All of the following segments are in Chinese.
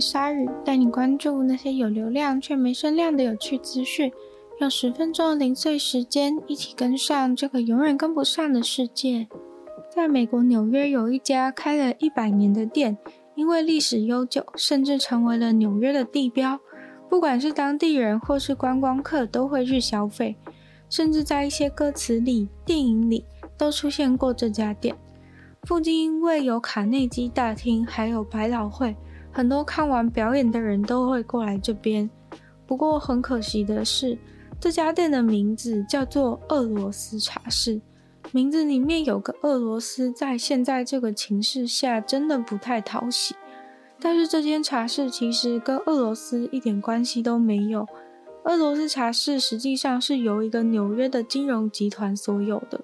鲨鱼带你关注那些有流量却没声量的有趣资讯，用10分钟的零碎时间，一起跟上这个永远跟不上的世界。在美国纽约有一家开了100年的店，因为历史悠久，甚至成为了纽约的地标。不管是当地人或是观光客都会去消费，甚至在一些歌词里、电影里都出现过这家店。附近因为有卡内基大厅，还有百老汇，很多看完表演的人都会过来这边。不过很可惜的是，这家店的名字叫做俄罗斯茶室，名字里面有个俄罗斯，在现在这个情势下真的不太讨喜。但是这间茶室其实跟俄罗斯一点关系都没有，俄罗斯茶室实际上是由一个纽约的金融集团所有的，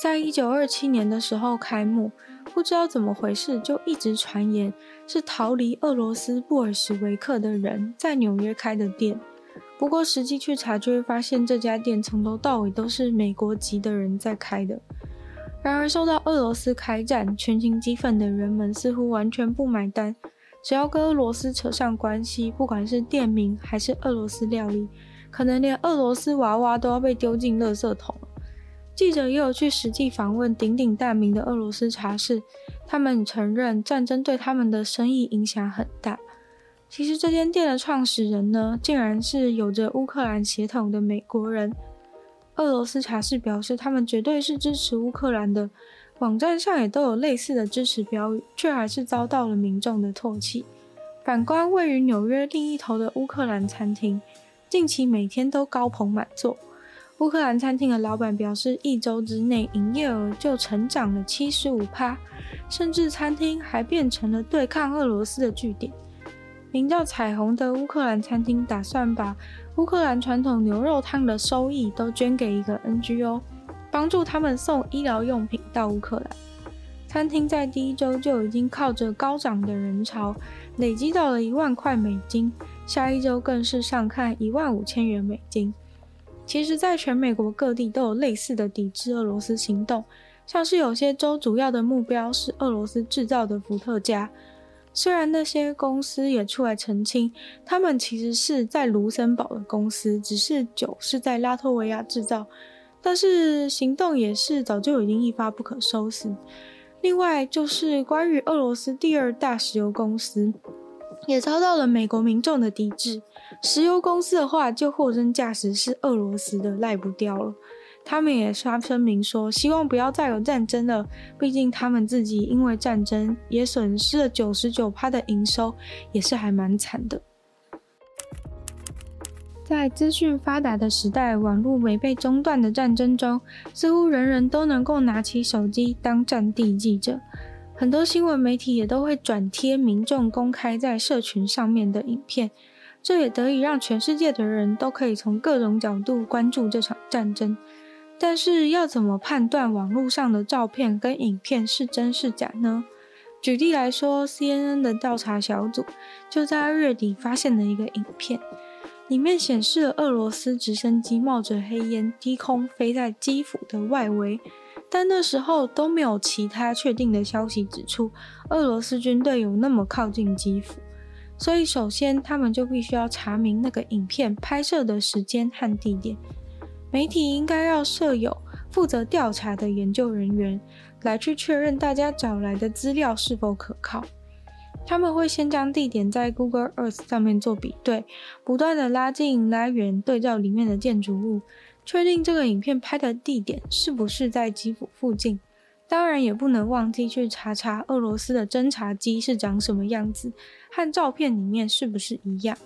在1927年的时候开幕。不知道怎么回事，就一直传言是逃离俄罗斯布尔什维克的人在纽约开的店。不过实际去查就会发现，这家店从头到尾都是美国籍的人在开的。然而受到俄罗斯开战全情激愤的人们似乎完全不买单，只要跟俄罗斯扯上关系，不管是店名还是俄罗斯料理，可能连俄罗斯娃娃都要被丢进垃圾桶。记者也有去实际访问鼎鼎大名的俄罗斯茶室，他们承认战争对他们的生意影响很大。其实这间店的创始人呢，竟然是有着乌克兰血统的美国人。俄罗斯茶室表示他们绝对是支持乌克兰的，网站上也都有类似的支持标语，却还是遭到了民众的唾弃。反观位于纽约另一头的乌克兰餐厅，近期每天都高朋满座。乌克兰餐厅的老板表示，一周之内营业额就成长了 75%， 甚至餐厅还变成了对抗俄罗斯的据点。名叫彩虹的乌克兰餐厅打算把乌克兰传统牛肉汤的收益都捐给一个 NGO， 帮助他们送医疗用品到乌克兰。餐厅在第一周就已经靠着高涨的人潮累积到了$10,000，下一周更是上看$15,000。其实在全美国各地都有类似的抵制俄罗斯行动，像是有些州主要的目标是俄罗斯制造的伏特加。虽然那些公司也出来澄清，他们其实是在卢森堡的公司，只是酒是在拉脱维亚制造，但是行动也是早就已经一发不可收拾。另外就是关于俄罗斯第二大石油公司也遭到了美国民众的抵制，石油公司的话就货真价实是俄罗斯的，赖不掉了。他们也发声明说，希望不要再有战争了，毕竟他们自己因为战争也损失了 99% 的营收，也是还蛮惨的。在资讯发达的时代，网络没被中断的战争中，似乎人人都能够拿起手机当战地记者。很多新闻媒体也都会转贴民众公开在社群上面的影片，这也得以让全世界的人都可以从各种角度关注这场战争。但是要怎么判断网络上的照片跟影片是真是假呢？举例来说， CNN 的调查小组就在2月底发现了一个影片，里面显示了俄罗斯直升机冒着黑烟低空飞在基辅的外围，但那时候都没有其他确定的消息指出俄罗斯军队有那么靠近基辅，所以首先他们就必须要查明那个影片拍摄的时间和地点。媒体应该要设有负责调查的研究人员来去确认大家找来的资料是否可靠。他们会先将地点在 Google Earth 上面做比对，不断的拉近来源，对照里面的建筑物，确定这个影片拍的地点是不是在基辅附近。当然也不能忘记去查查俄罗斯的侦察机是长什么样子，和照片里面是不是一样。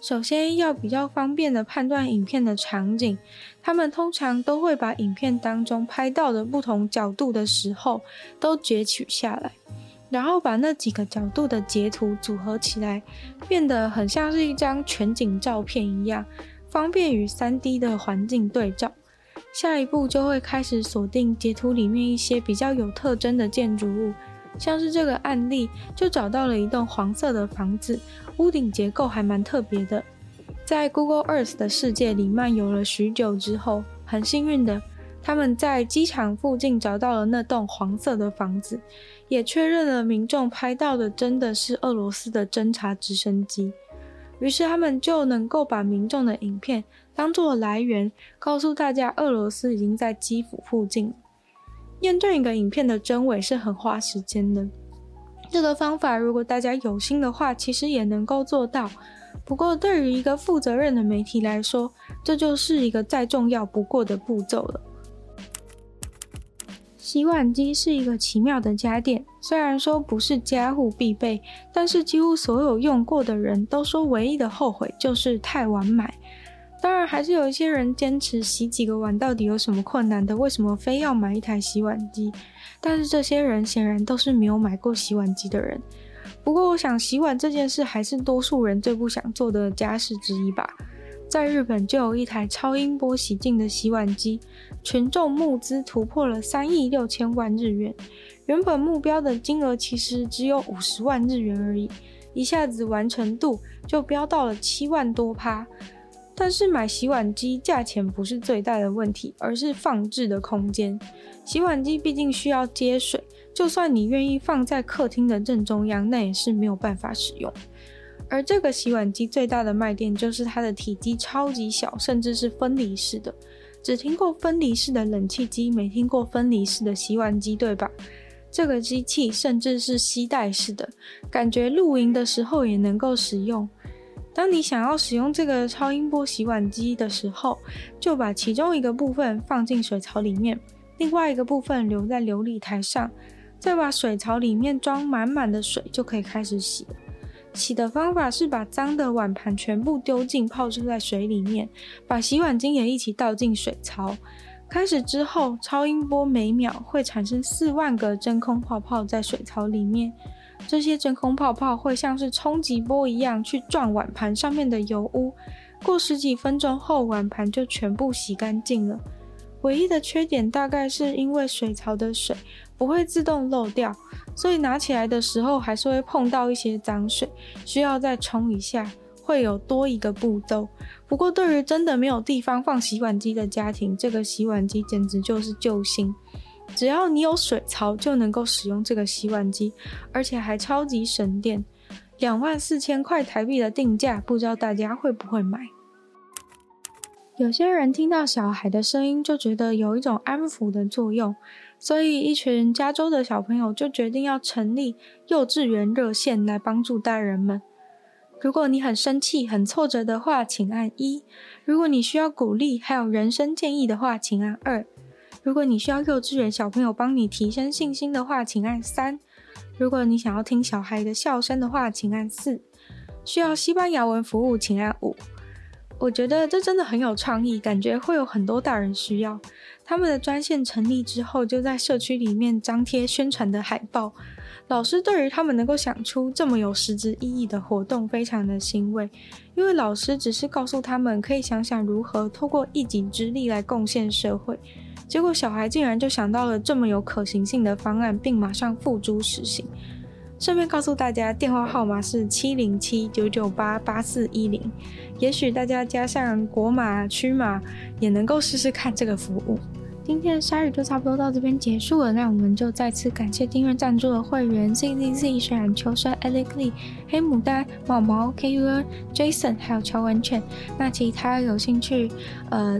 首先要比较方便的判断影片的场景，他们通常都会把影片当中拍到的不同角度的时候都截取下来，然后把那几个角度的截图组合起来，变得很像是一张全景照片一样，方便与 3D 的环境对照。下一步就会开始锁定截图里面一些比较有特征的建筑物，像是这个案例就找到了一栋黄色的房子，屋顶结构还蛮特别的。在 Google Earth 的世界里漫游了许久之后，很幸运的，他们在机场附近找到了那栋黄色的房子，也确认了民众拍到的真的是俄罗斯的侦察直升机。于是他们就能够把民众的影片当作来源，告诉大家俄罗斯已经在基辅附近了。验证一个影片的真伪是很花时间的，这个方法如果大家有心的话，其实也能够做到。不过对于一个负责任的媒体来说，这就是一个再重要不过的步骤了。洗碗机是一个奇妙的家电，虽然说不是家户必备，但是几乎所有用过的人都说唯一的后悔就是太晚买。当然还是有一些人坚持洗几个碗到底有什么困难的，为什么非要买一台洗碗机，但是这些人显然都是没有买过洗碗机的人。不过我想洗碗这件事还是多数人最不想做的家事之一吧。在日本就有一台超音波洗净的洗碗机，群众募资突破了3亿6千万日元，原本目标的金额其实只有50万日元而已，一下子完成度就飙到了7万多%。但是买洗碗机价钱不是最大的问题，而是放置的空间。洗碗机毕竟需要接水，就算你愿意放在客厅的正中央，那也是没有办法使用。而这个洗碗机最大的卖点就是它的体积超级小，甚至是分离式的。只听过分离式的冷气机，没听过分离式的洗碗机，对吧？这个机器甚至是吸带式的，感觉露营的时候也能够使用。当你想要使用这个超音波洗碗机的时候，就把其中一个部分放进水槽里面，另外一个部分留在琉璃台上，再把水槽里面装满满的水，就可以开始洗了。洗的方法是把脏的碗盘全部丢进泡出在水里面，把洗碗巾也一起倒进水槽。开始之后，超音波每秒会产生4万个真空泡泡在水槽里面，这些真空泡泡会像是冲击波一样去撞碗盘上面的油污，过十几分钟后，碗盘就全部洗干净了。唯一的缺点大概是因为水槽的水不会自动漏掉，所以拿起来的时候还是会碰到一些脏水，需要再冲一下，会有多一个步骤。不过对于真的没有地方放洗碗机的家庭，这个洗碗机简直就是救星。只要你有水槽就能够使用这个洗碗机，而且还超级省电。24,000块台币的定价，不知道大家会不会买。有些人听到小孩的声音就觉得有一种安抚的作用，所以一群加州的小朋友就决定要成立幼稚园热线来帮助大人们。如果你很生气、很挫折的话，请按1；如果你需要鼓励还有人生建议的话，请按2；如果你需要幼稚园小朋友帮你提升信心的话，请按3；如果你想要听小孩的笑声的话，请按4；需要西班牙文服务，请按5。我觉得这真的很有创意，感觉会有很多大人需要。他们的专线成立之后，就在社区里面张贴宣传的海报。老师对于他们能够想出这么有实质意义的活动非常的欣慰，因为老师只是告诉他们可以想想如何透过一己之力来贡献社会，结果小孩竟然就想到了这么有可行性的方案，并马上付诸实行。顺便告诉大家，电话号码是707-998-8410，也许大家加上国码、区码也能够试试看这个服务。今天的鲨鱼就差不多到这边结束了，那我们就再次感谢订阅赞助的会员 CZZ、 水染秋生、 Aleek Lee、 黑牡丹、毛毛、KUR、 Jason 还有乔文犬。那其他有兴趣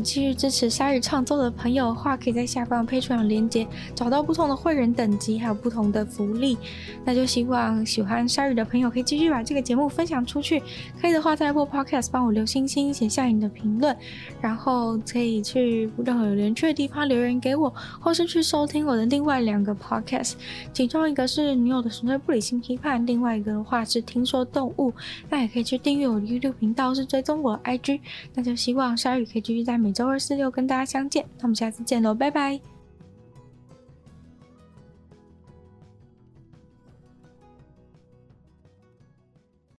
继续支持鲨鱼创作的朋友的话，可以在下方 Patreon 连结找到不同的会员等级还有不同的福利。那就希望喜欢鲨鱼的朋友可以继续把这个节目分享出去，可以的话在 Podcast 帮我留星星，写下你的评论，然后可以去任何有连续的地方留留言给我，或是去收听我的另外两个 podcast， 其中一个是女友的纯粹不理性批判，另外一个的话是听说动物。那也可以去订阅我的 YouTube 频道，是追踪我的 IG。那就希望鲨鱼可以继续在每周二、四、六跟大家相见。那我们下次见喽，拜拜。